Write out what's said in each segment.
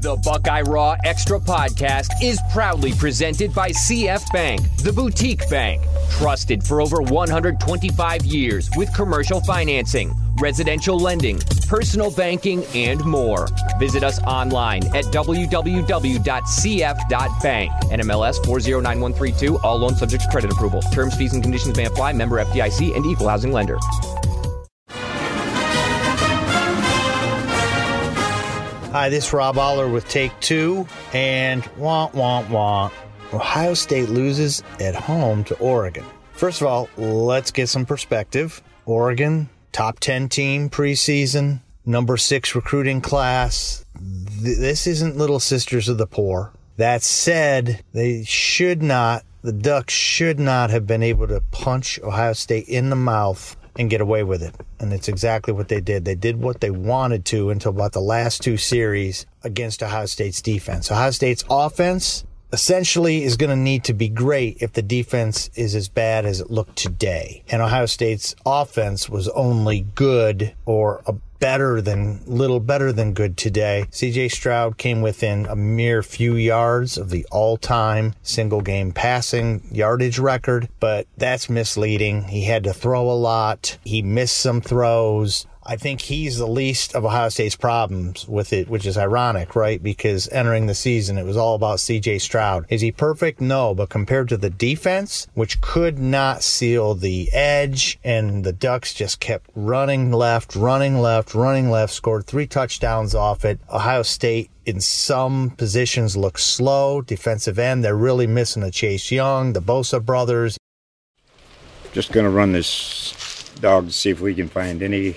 The Buckeye Raw Extra Podcast is proudly presented by CF Bank, the boutique bank. Trusted for over 125 years with commercial financing, residential lending, personal banking, and more. Visit us online at www.cf.bank. NMLS 409132, all loans subject to credit approval. Terms, fees, and conditions may apply. Member FDIC and Equal Housing Lender. Hi, this is Rob Oller with Take Two, and Ohio State loses at home to Oregon. First of all, let's get some perspective. Oregon, top 10 team preseason, number 6 recruiting class. This isn't Little Sisters of the Poor. That said, the Ducks should not have been able to punch Ohio State in the mouth and get away with it. And it's exactly what they did. They did what they wanted to until about the last two series against Ohio State's defense. Ohio State's offense essentially is going to need to be great if the defense is as bad as it looked today. And Ohio State's offense was only good or little better than good today. C.J. Stroud came within a mere few yards of the all-time single-game passing yardage record, but that's misleading. He had to throw a lot. He missed some throws. I think he's the least of Ohio State's problems with it, which is ironic, right? Because entering the season, it was all about C.J. Stroud. Is he perfect? No, but compared to the defense, which could not seal the edge, and the Ducks just kept running left, scored 3 touchdowns off it. Ohio State in some positions look slow. Defensive end, they're really missing a Chase Young, the Bosa brothers. Just going to run this dog to see if we can find any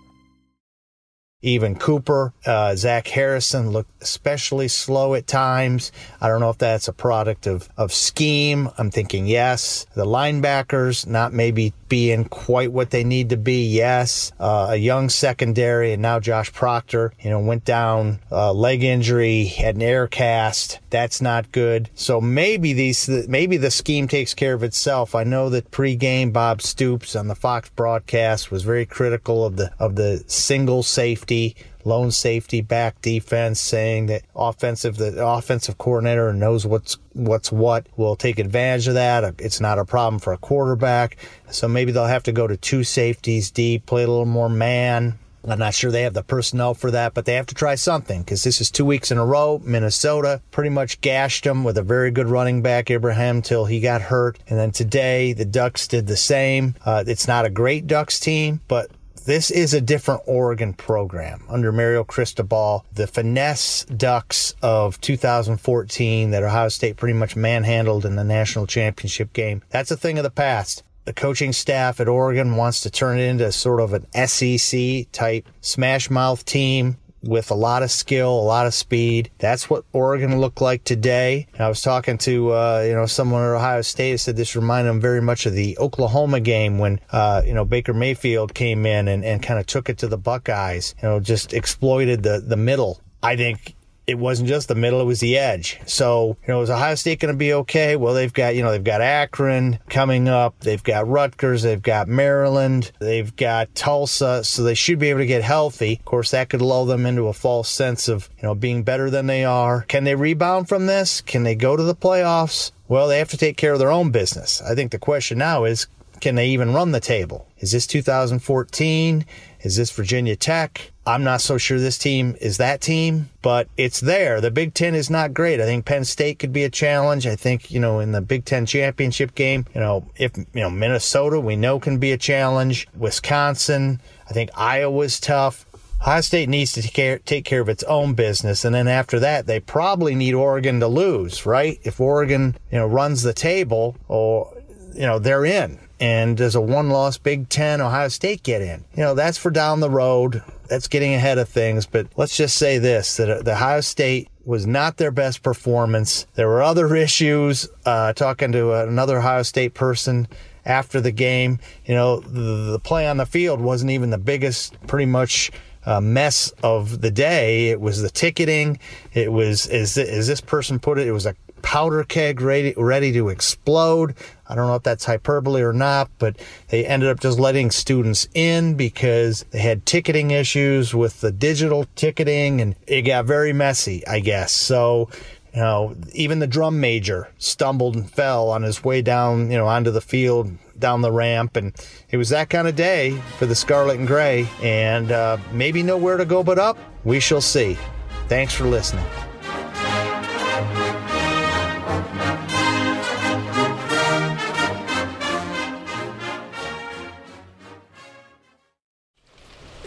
Even Cooper, Zach Harrison looked especially slow at times. I don't know if that's a product of scheme. I'm thinking yes. The linebackers not maybe being quite what they need to be, yes. A young secondary, and now Josh Proctor, went down, leg injury, had an air cast. That's not good. So maybe the scheme takes care of itself. I know that pregame Bob Stoops on the Fox broadcast was very critical of the single safety, lone safety back defense, saying that the offensive coordinator knows what will take advantage of that. It's not a problem for a quarterback. So maybe they'll have to go to 2 safeties deep, play a little more man. I'm not sure they have the personnel for that, but they have to try something because this is 2 weeks in a row. Minnesota pretty much gashed them with a very good running back, Ibrahim, till he got hurt. And then today the Ducks did the same. It's not a great Ducks team, but this is a different Oregon program under Mario Cristobal. The finesse Ducks of 2014 that Ohio State pretty much manhandled in the national championship game, that's a thing of the past. The coaching staff at Oregon wants to turn it into sort of an SEC-type smash-mouth team with a lot of skill, a lot of speed. That's what Oregon looked like today. And I was talking to someone at Ohio State who said this reminded them very much of the Oklahoma game when Baker Mayfield came in and kind of took it to the Buckeyes. Just exploited the middle. I think it wasn't just the middle, it was the edge. So, is Ohio State going to be okay? Well, they've got Akron coming up. They've got Rutgers. They've got Maryland. They've got Tulsa. So they should be able to get healthy. Of course, that could lull them into a false sense of, being better than they are. Can they rebound from this? Can they go to the playoffs? Well, they have to take care of their own business. I think the question now is, Can they even run the table? Is this 2014? Is this Virginia Tech? I'm not so sure this team is that team, but it's there. The Big Ten is not great. I think Penn State could be a challenge. I think, in the Big Ten championship game, if Minnesota, we know, can be a challenge. Wisconsin, I think Iowa's tough. Ohio State needs to take care of its own business, and then after that, they probably need Oregon to lose, right? If Oregon, runs the table, or, they're in. And does a one-loss Big Ten Ohio State get in? That's for down the road. That's getting ahead of things. But let's just say this, that the Ohio State was not their best performance. There were other issues. Talking to another Ohio State person after the game, the play on the field wasn't even the biggest, pretty much, mess of the day. It was the ticketing. It was, as this person put it, it was a powder keg ready to explode. I don't know if that's hyperbole or not, but they ended up just letting students in because they had ticketing issues with the digital ticketing, and it got very messy, I guess. So, even the drum major stumbled and fell on his way down, onto the field, down the ramp, and it was that kind of day for the Scarlet and Gray, and maybe nowhere to go but up. We shall see. Thanks for listening.